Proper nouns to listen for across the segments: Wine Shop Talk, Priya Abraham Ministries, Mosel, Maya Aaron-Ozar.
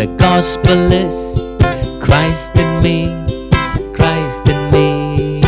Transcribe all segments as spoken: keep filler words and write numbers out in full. The gospel is Christ in me, Christ in me.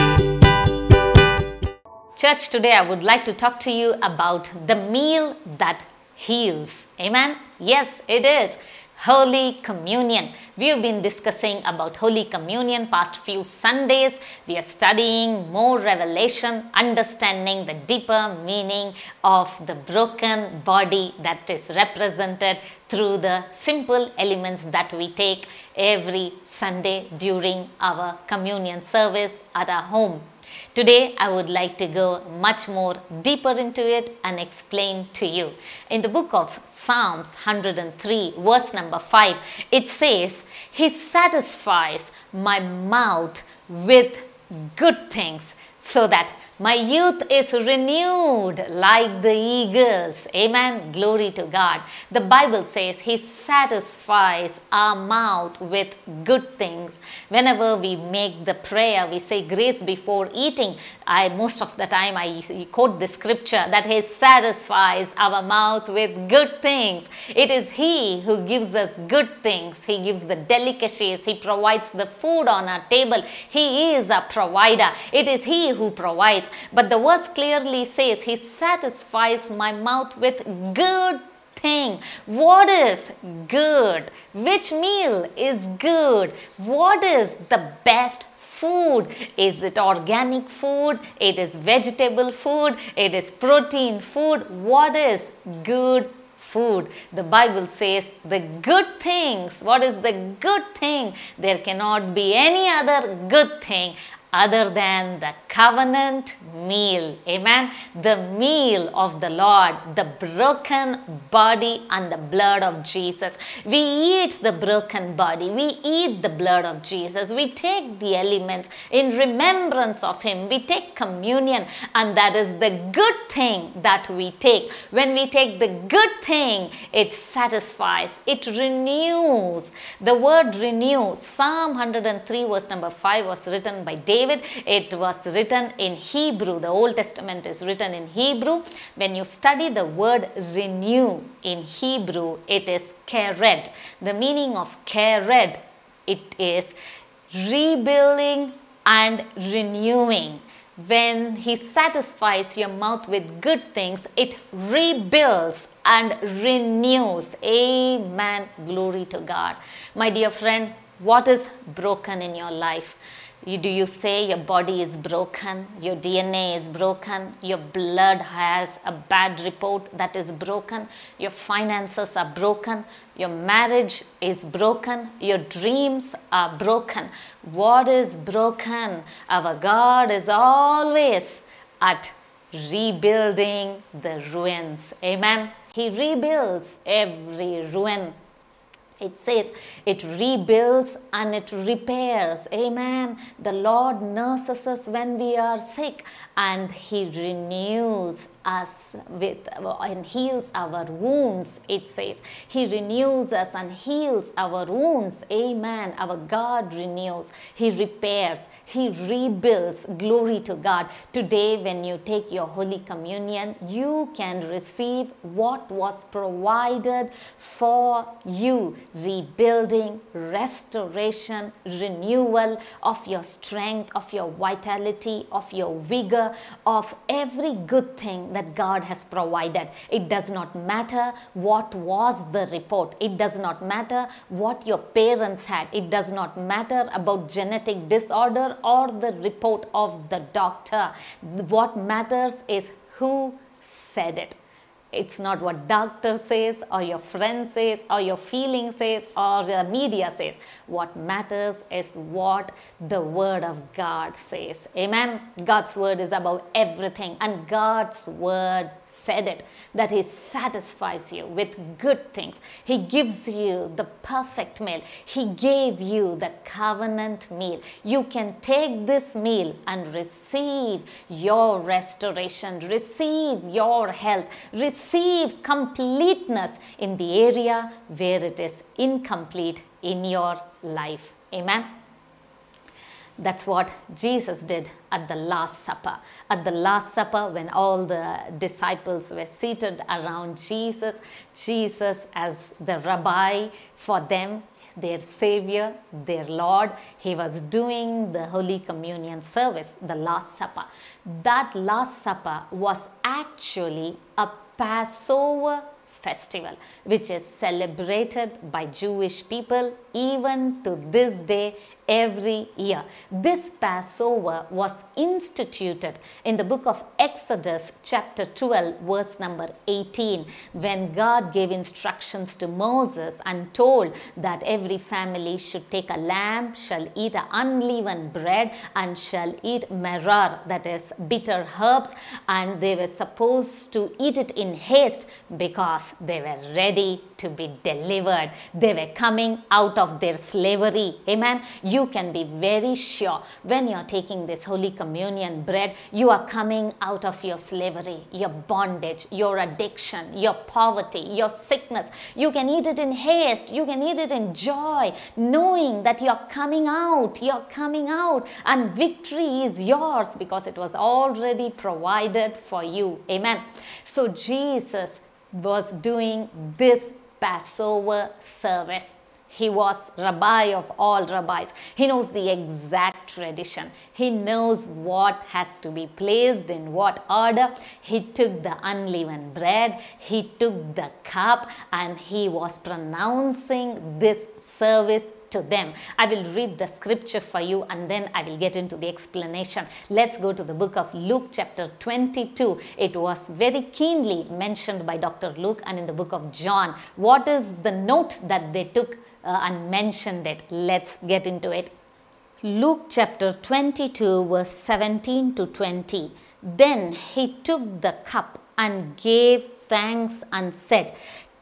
Church, today I would like to talk to you about the meal that heals. Amen? Yes, it is. Holy Communion. We have been discussing about Holy Communion past few Sundays. We are studying more revelation, understanding the deeper meaning of the broken body that is represented through the simple elements that we take every Sunday during our communion service at our home. Today, I would like to go much more deeper into it and explain to you. In the book of Psalms one hundred three, verse number five, it says, He satisfies my mouth with good things so that my youth is renewed like the eagles. Amen. Glory to God. The Bible says He satisfies our mouth with good things. Whenever we make the prayer, we say grace before eating. I most of the time I quote the scripture that He satisfies our mouth with good things. It is He who gives us good things. He gives the delicacies. He provides the food on our table. He is a provider. It is He who provides. But the verse clearly says, He satisfies my mouth with good thing. What is good? Which meal is good? What is the best food? Is it organic food? It is vegetable food? It is protein food? What is good food? The Bible says the good things. What is the good thing? There cannot be any other good thing other than the covenant meal. Amen. The meal of the Lord, the broken body and the blood of Jesus. We eat the broken body. We eat the blood of Jesus. We take the elements in remembrance of Him. We take communion, and that is the good thing that we take. When we take the good thing, it satisfies. It renews. The word renew, Psalm one hundred three verse number five was written by David. David. It was written in Hebrew. The Old Testament is written in Hebrew. When you study the word renew in Hebrew, it is kered. The meaning of kered, it is rebuilding and renewing. When He satisfies your mouth with good things, it rebuilds and renews. Amen. Glory to God. My dear friend, what is broken in your life? You, do you say your body is broken, your D N A is broken, your blood has a bad report that is broken, your finances are broken, your marriage is broken, your dreams are broken? What is broken? Our God is always at rebuilding the ruins. Amen. He rebuilds every ruin. It says it rebuilds and it repairs. Amen. The Lord nurses us when we are sick, and He renews us with and heals our wounds. It says He renews us and heals our wounds. Amen. Our God renews. He repairs. He rebuilds. Glory to God. Today, when you take your Holy Communion, you can receive what was provided for you. Rebuilding, restoration, renewal of your strength, of your vitality, of your vigor, of every good thing that God has provided. It does not matter what was the report. It does not matter what your parents had. It does not matter about genetic disorder or the report of the doctor. What matters is who said it. It's not what doctor says or your friend says or your feeling says or the media says. What matters is what the Word of God says. Amen. God's Word is above everything, and God's Word said it, that He satisfies you with good things. He gives you the perfect meal. He gave you the covenant meal. You can take this meal and receive your restoration, receive your health, receive completeness in the area where it is incomplete in your life. Amen. That's what Jesus did at the Last Supper. At the Last Supper, when all the disciples were seated around Jesus, Jesus as the rabbi for them, their Savior, their Lord, he was doing the Holy Communion service, the Last Supper. That Last Supper was actually a Passover festival, which is celebrated by Jewish people even to this day every year. This Passover was instituted in the book of Exodus chapter twelve verse number eighteen, when God gave instructions to Moses and told that every family should take a lamb, shall eat unleavened bread, and shall eat merar, that is bitter herbs, and they were supposed to eat it in haste because they were ready to be delivered. They were coming out of their slavery. Amen. You can be very sure when you're taking this Holy Communion bread, you are coming out of your slavery, your bondage, your addiction, your poverty, your sickness. You can eat it in haste. You can eat it in joy, knowing that you're coming out. You're coming out and victory is yours because it was already provided for you. Amen. So Jesus was doing this Passover service. He was rabbi of all rabbis. He knows the exact tradition. He knows what has to be placed in what order. He took the unleavened bread. He took the cup and he was pronouncing this service to them. I will read the scripture for you and then I will get into the explanation. Let's go to the book of Luke chapter twenty-two. It was very keenly mentioned by Doctor Luke, and in the book of John. What is the note that they took uh, and mentioned it? Let's get into it. Luke chapter twenty-two verse seventeen to twenty. Then he took the cup and gave thanks and said,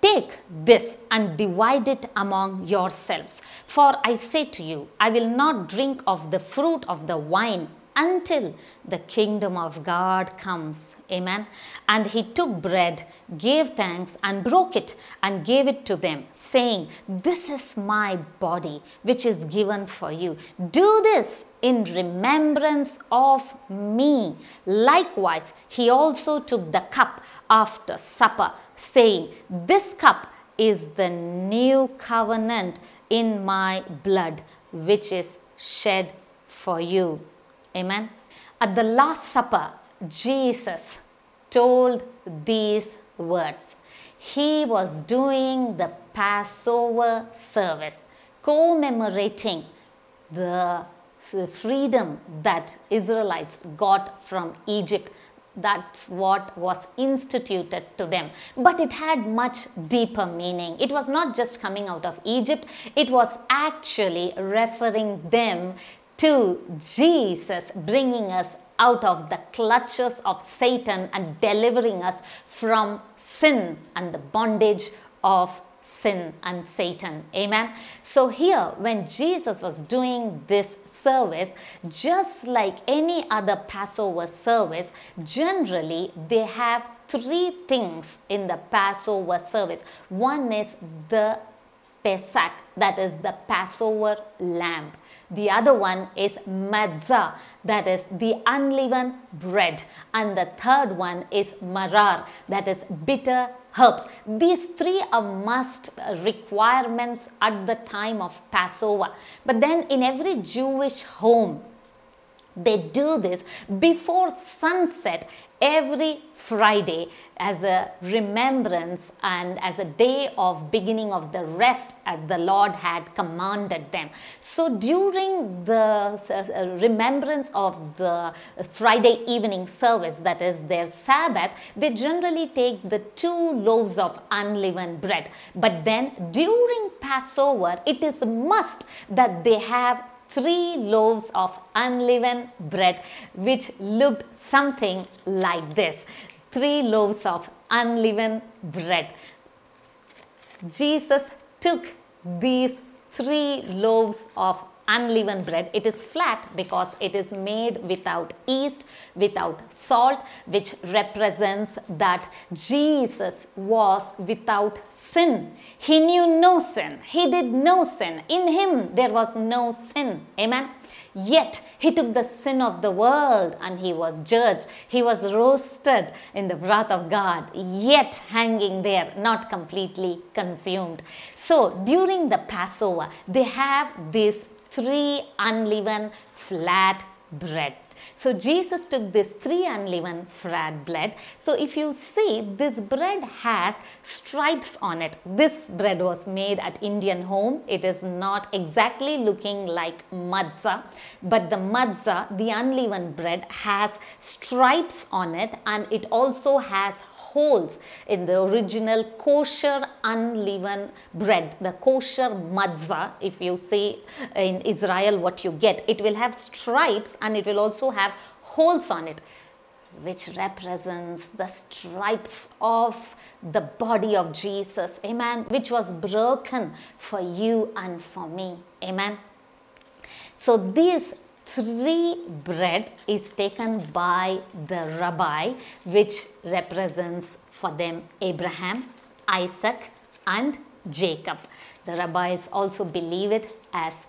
"Take this and divide it among yourselves. For I say to you, I will not drink of the fruit of the vine until the kingdom of God comes." Amen. And he took bread, gave thanks, and broke it and gave it to them, saying, "This is my body, which is given for you. Do this in remembrance of me." Likewise, he also took the cup after supper, saying, "This cup is the new covenant in my blood, which is shed for you." Amen. At the Last Supper, Jesus told these words. He was doing the Passover service, commemorating the freedom that Israelites got from Egypt. That's what was instituted to them. But it had much deeper meaning. It was not just coming out of Egypt. It was actually referring them to Jesus bringing us out of the clutches of Satan and delivering us from sin and the bondage of sin and Satan. Amen. So here, when Jesus was doing this service, just like any other Passover service, generally they have three things in the Passover service. One is the Pesach, that is the Passover lamb. The other one is matzah, that is the unleavened bread. And the third one is marar, that is bitter herbs. These three are must requirements at the time of Passover. But then in every Jewish home, they do this before sunset every Friday as a remembrance and as a day of beginning of the rest as the Lord had commanded them. So during the remembrance of the Friday evening service, that is their Sabbath, they generally take the two loaves of unleavened bread. But then during Passover, it is a must that they have three loaves of unleavened bread, which looked something like this. Three loaves of unleavened bread. Jesus took these three loaves of unleavened bread. It is flat because it is made without yeast, without salt, which represents that Jesus was without sin. He knew no sin. He did no sin. In him there was no sin. Amen. Yet he took the sin of the world and he was judged. He was roasted in the wrath of God, yet hanging there, not completely consumed. So during the Passover, they have these three unleavened flat bread. So Jesus took this three unleavened flat bread. So if you see, this bread has stripes on it. This bread was made at Indian home. It is not exactly looking like matzah, but the matzah, the unleavened bread, has stripes on it, and it also has holes in the original kosher unleavened bread, the kosher matzah. If you see in Israel what you get, it will have stripes and it will also have holes on it, which represents the stripes of the body of Jesus, amen, which was broken for you and for me, amen. So these three bread is taken by the rabbi, which represents for them Abraham, Isaac and Jacob. The rabbis also believe it as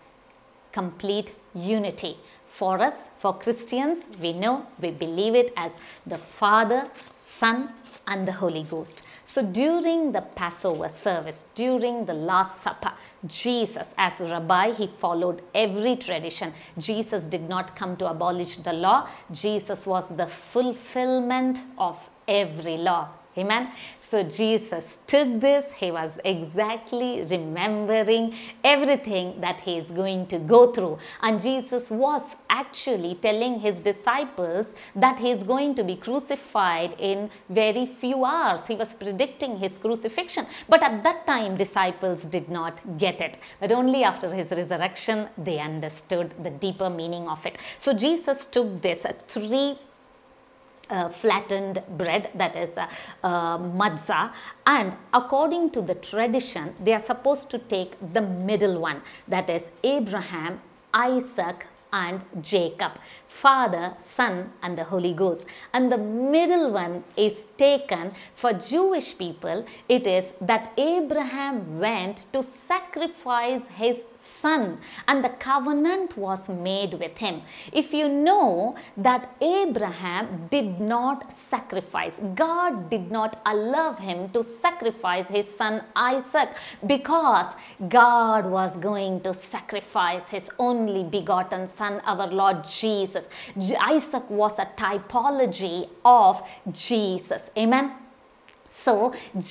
complete unity. For us, for Christians, we know, we believe it as the Father, Son and the Holy Ghost. So during the Passover service, during the Last Supper, Jesus as rabbi, he followed every tradition. Jesus did not come to abolish the law. Jesus was the fulfillment of every law. Amen. So Jesus took this. He was exactly remembering everything that he is going to go through. And Jesus was actually telling his disciples that he is going to be crucified in very few hours. He was predicting his crucifixion. But at that time, disciples did not get it. But only after his resurrection, they understood the deeper meaning of it. So Jesus took this three Uh, flattened bread, that is uh, uh, matzah, and according to the tradition they are supposed to take the middle one, that is Abraham, Isaac and Jacob, Father, Son and the Holy Ghost. And the middle one is taken for Jewish people. It is that Abraham went to sacrifice his son and the covenant was made with him. If you know that Abraham did not sacrifice, God did not allow him to sacrifice his son Isaac, because God was going to sacrifice his only begotten son, our Lord Jesus. Isaac was a typology of Jesus. Amen. So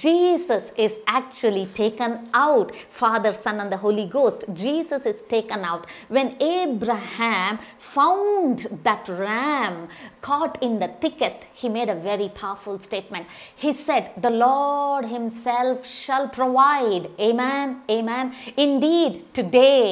Jesus is actually taken out, Father, Son and the Holy Ghost. Jesus is taken out. When Abraham found that ram caught in the thickest, he made a very powerful statement. He said, the Lord himself shall provide. Amen. Amen. Indeed, today,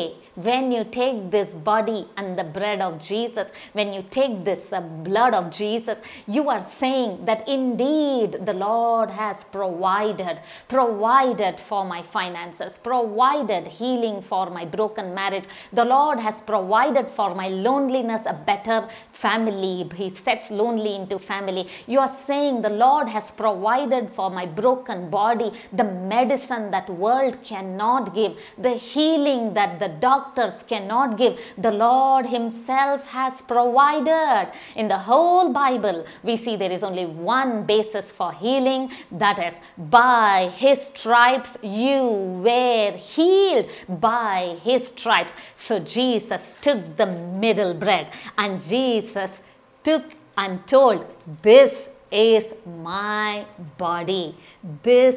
when you take this body and the bread of Jesus, when you take this uh, blood of Jesus, you are saying that indeed the Lord has provided, provided for my finances, provided healing for my broken marriage. The Lord has provided for my loneliness a better family. He sets lonely into family. You are saying the Lord has provided for my broken body the medicine that world cannot give, the healing that the doctor cannot give. The Lord himself has provided. In the whole Bible, we see there is only one basis for healing, that is by his stripes you were healed, by his stripes. So Jesus took the middle bread and Jesus took and told, this is my body. This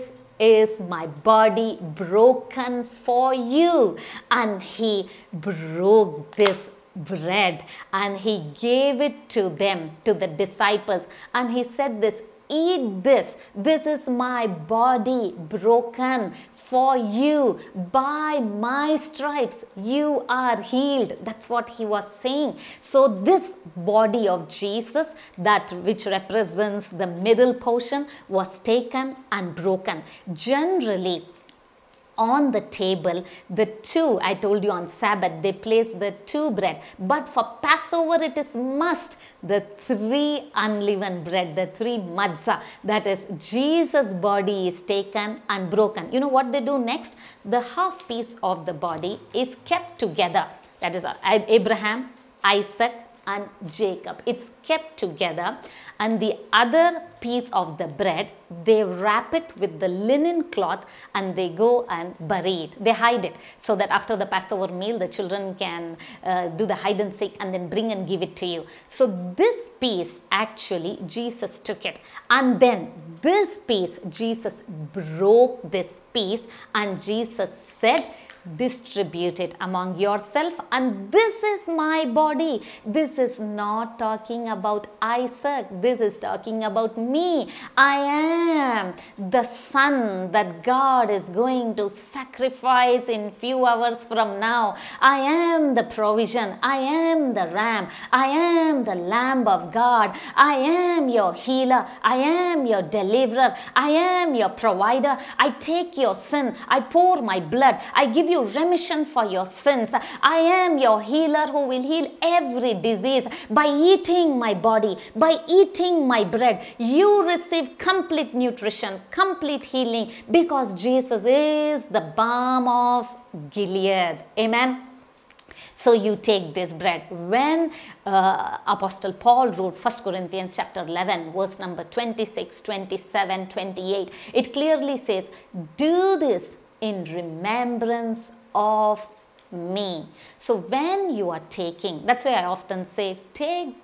is my body broken for you. And he broke this bread and he gave it to them, to the disciples, and he said this, eat this. This is my body broken for you. By my stripes you are healed. That's what he was saying. So this body of Jesus, that which represents the middle portion, was taken and broken. Generally, on the table, the two, I told you on Sabbath, they placed the two bread. But for Passover, it is must, the three unleavened bread, the three matzah, that is Jesus' body is taken and broken. You know what they do next? The half piece of the body is kept together. That is Abraham, Isaac, and Jacob. It's kept together, and the other piece of the bread, they wrap it with the linen cloth and they go and bury it. They hide it so that after the Passover meal, the children can uh, do the hide and seek and then bring and give it to you. So this piece, actually, Jesus took it, and then this piece, Jesus broke this piece, and Jesus said, distribute it among yourself, and this is my body. This is not talking about Isaac. This is talking about me. I am the son that God is going to sacrifice in few hours from now. I am the provision. I am the ram. I am the Lamb of God. I am your healer. I am your deliverer. I am your provider. I take your sin. I pour my blood. I give you remission for your sins. I am your healer who will heal every disease. By eating my body, by eating my bread, you receive complete nutrition, complete healing, because Jesus is the balm of Gilead. Amen. So you take this bread. When uh, Apostle Paul wrote First Corinthians chapter eleven, verse number twenty-six, twenty-seven, twenty-eight, it clearly says, do this in remembrance of me. So when you are taking, that's why I often say, take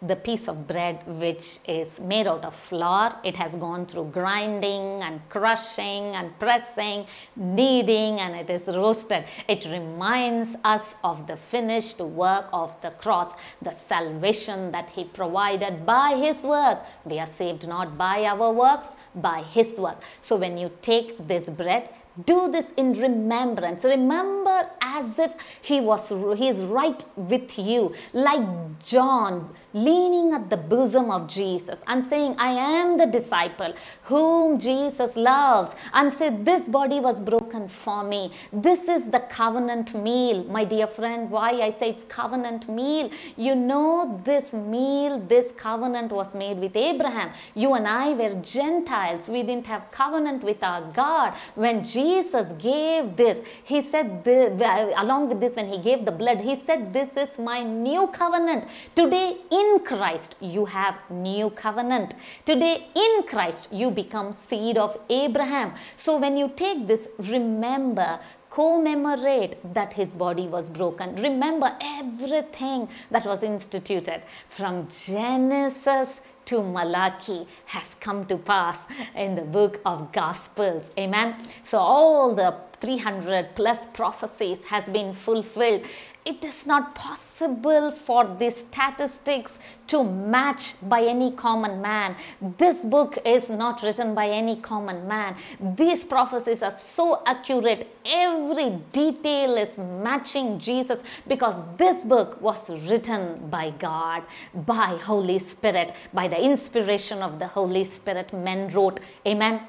the piece of bread which is made out of flour. It has gone through grinding and crushing and pressing, kneading, and it is roasted. It reminds us of the finished work of the cross, the salvation that he provided by his work. We are saved not by our works, by his work. So when you take this bread, do this in remembrance. Remember as if he was, he is right with you. Like John leaning at the bosom of Jesus and saying, I am the disciple whom Jesus loves. And said, this body was broken for me. This is the covenant meal. My dear friend, why I say it's covenant meal? You know, this meal, this covenant was made with Abraham. You and I were Gentiles. We didn't have covenant with our God. When Jesus Jesus gave this, he said, this, along with this, when he gave the blood, he said, this is my new covenant. Today in Christ, you have new covenant. Today in Christ, you become seed of Abraham. So when you take this, remember, commemorate that his body was broken. Remember everything that was instituted from Genesis to Malachi has come to pass in the book of Gospels. Amen. So all the three hundred plus prophecies has been fulfilled. It is not possible for these statistics to match by any common man. This book is not written by any common man. These prophecies are so accurate. Every detail is matching Jesus, because this book was written by God, by Holy Spirit, by the inspiration of the Holy Spirit, men wrote. Amen.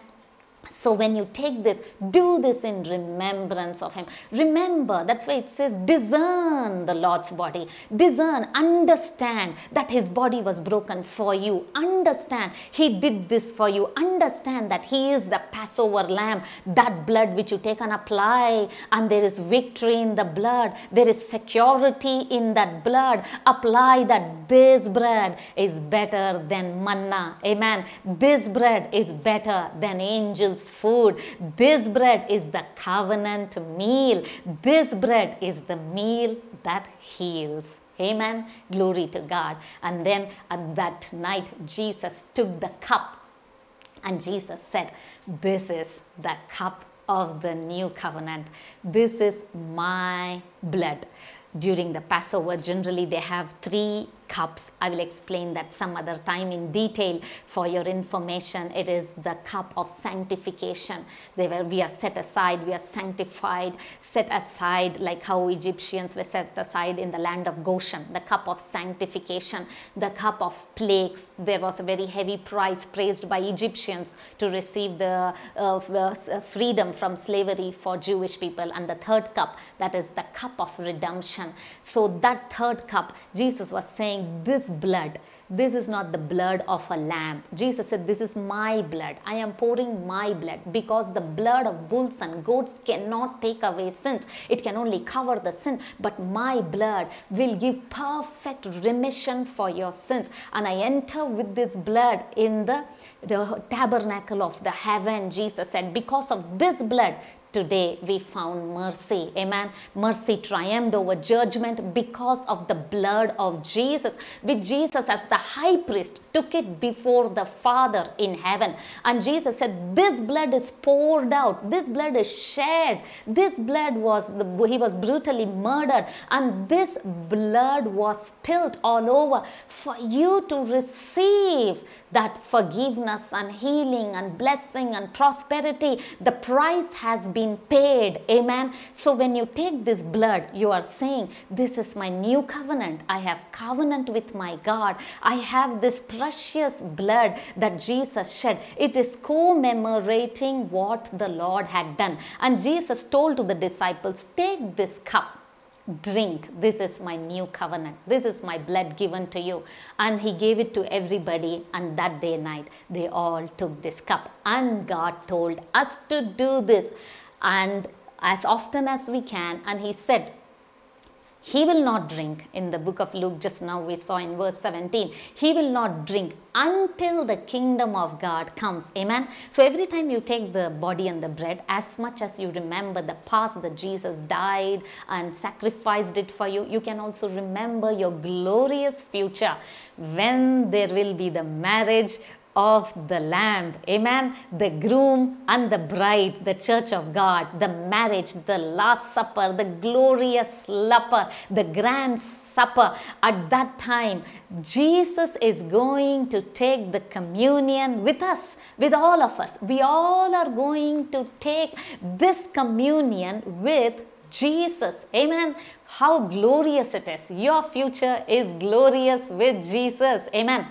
So when you take this, do this in remembrance of him. Remember, that's why it says discern the Lord's body. Discern, understand that his body was broken for you. Understand he did this for you. Understand that he is the Passover lamb. That blood which you take and apply, and there is victory in the blood. There is security in that blood. Apply that this bread is better than manna. Amen. This bread is better than angels' food. This bread is the covenant meal. This bread is the meal that heals. Amen. Glory to God. And then at that night, Jesus took the cup, and Jesus said, this is the cup of the new covenant. This is my blood. During the Passover, generally they have three cups. I will explain that some other time in detail. For your information, it is the cup of sanctification. They were, we are set aside, we are sanctified, set aside, like how Egyptians were set aside in the land of Goshen. The cup of sanctification, the cup of plagues. There was a very heavy price praised by Egyptians to receive the uh, freedom from slavery for Jewish people. And the third cup, that is the cup of redemption. So that third cup, Jesus was saying, this blood, this is not the blood of a lamb. Jesus said, this is my blood. I am pouring my blood, because the blood of bulls and goats cannot take away sins. It can only cover the sin. But my blood will give perfect remission for your sins. And I enter with this blood in the, the tabernacle of the heaven, Jesus said. Because of this blood, today we found mercy. Amen. Mercy triumphed over judgment because of the blood of Jesus. With Jesus as the high priest, took it before the Father in heaven. And Jesus said, this blood is poured out. This blood is shed. This blood was, the, he was brutally murdered. And this blood was spilled all over for you to receive that forgiveness and healing and blessing and prosperity. The price has been paid. Amen. So when you take this blood, you are saying, this is my new covenant. I have covenant with my God. I have this precious blood that Jesus shed. It is commemorating what the Lord had done. And Jesus told to the disciples, take this cup. Drink, this is my new covenant, this is my blood given to you. And he gave it to everybody, and that day night they all took this cup. And God told us to do this, and as often as we can. And he said he will not drink. In the book of Luke, just now we saw in verse seventeen, he will not drink until the kingdom of God comes. Amen. So every time you take the body and the bread, as much as you remember the past that Jesus died and sacrificed it for you, you can also remember your glorious future when there will be the marriage of the Lamb. Amen. The groom and the bride, the church of God, the marriage, the last supper, the glorious supper, the grand supper. At that time, Jesus is going to take the communion with us, with all of us. We all are going to take this communion with Jesus. Amen. How glorious it is. Your future is glorious with Jesus. Amen.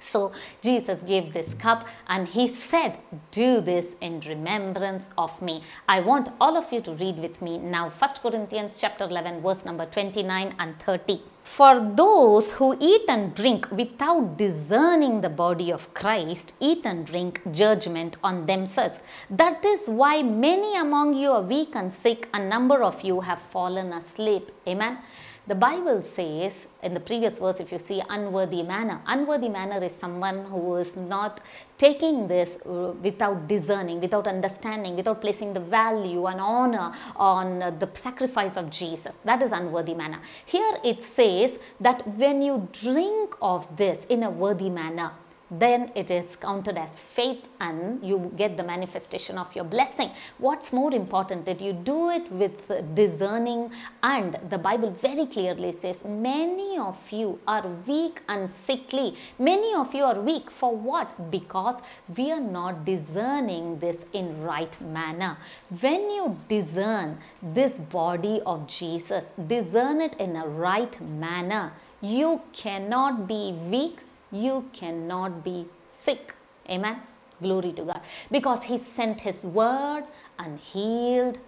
So Jesus gave this cup and he said, do this in remembrance of me. I want all of you to read with me now First Corinthians chapter eleven, verse number twenty-nine and thirty. For those who eat and drink without discerning the body of Christ, eat and drink judgment on themselves. That is why many among you are weak and sick, and a number of you have fallen asleep. Amen. The Bible says in the previous verse, if you see, unworthy manner. Unworthy manner is someone who is not taking this without discerning, without understanding, without placing the value and honor on the sacrifice of Jesus. That is unworthy manner. Here it says that when you drink of this in a worthy manner, then it is counted as faith and you get the manifestation of your blessing. What's more important, that you do it with discerning. And the Bible very clearly says, many of you are weak and sickly. Many of you are weak for what? Because we are not discerning this in right manner. When you discern this body of Jesus, discern it in a right manner, you cannot be weak. You cannot be sick. Amen. Glory to God. Because he sent his word and healed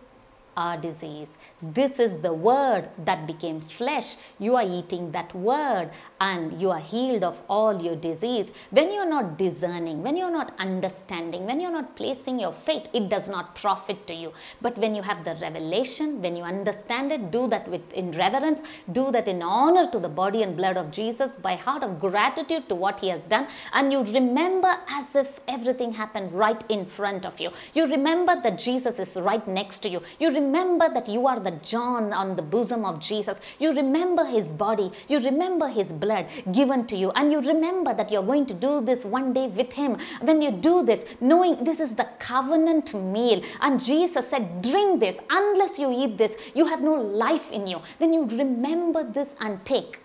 our disease. This is the word that became flesh. You are eating that word and you are healed of all your disease. When you're not discerning, when you're not understanding, when you're not placing your faith, it does not profit to you. But when you have the revelation, when you understand it, do that with in reverence, do that in honor to the body and blood of Jesus, by heart of gratitude to what he has done. And you remember as if everything happened right in front of you. You remember that Jesus is right next to you. You remember that you are the John on the bosom of Jesus. You remember his body. You remember his blood given to you. And you remember that you're going to do this one day with him. When you do this, knowing this is the covenant meal. And Jesus said, drink this. Unless you eat this, you have no life in you. When you remember this and take,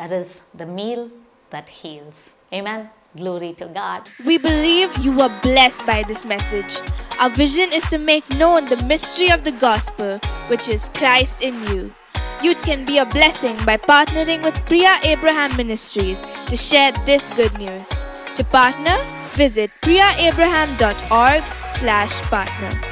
That is the meal that heals. Amen. Glory to God. We believe you were blessed by this message. Our vision is to make known the mystery of the gospel, which is Christ in you. You can be a blessing by partnering with Priya Abraham Ministries to share this good news. To partner, visit priya abraham dot org slash partner.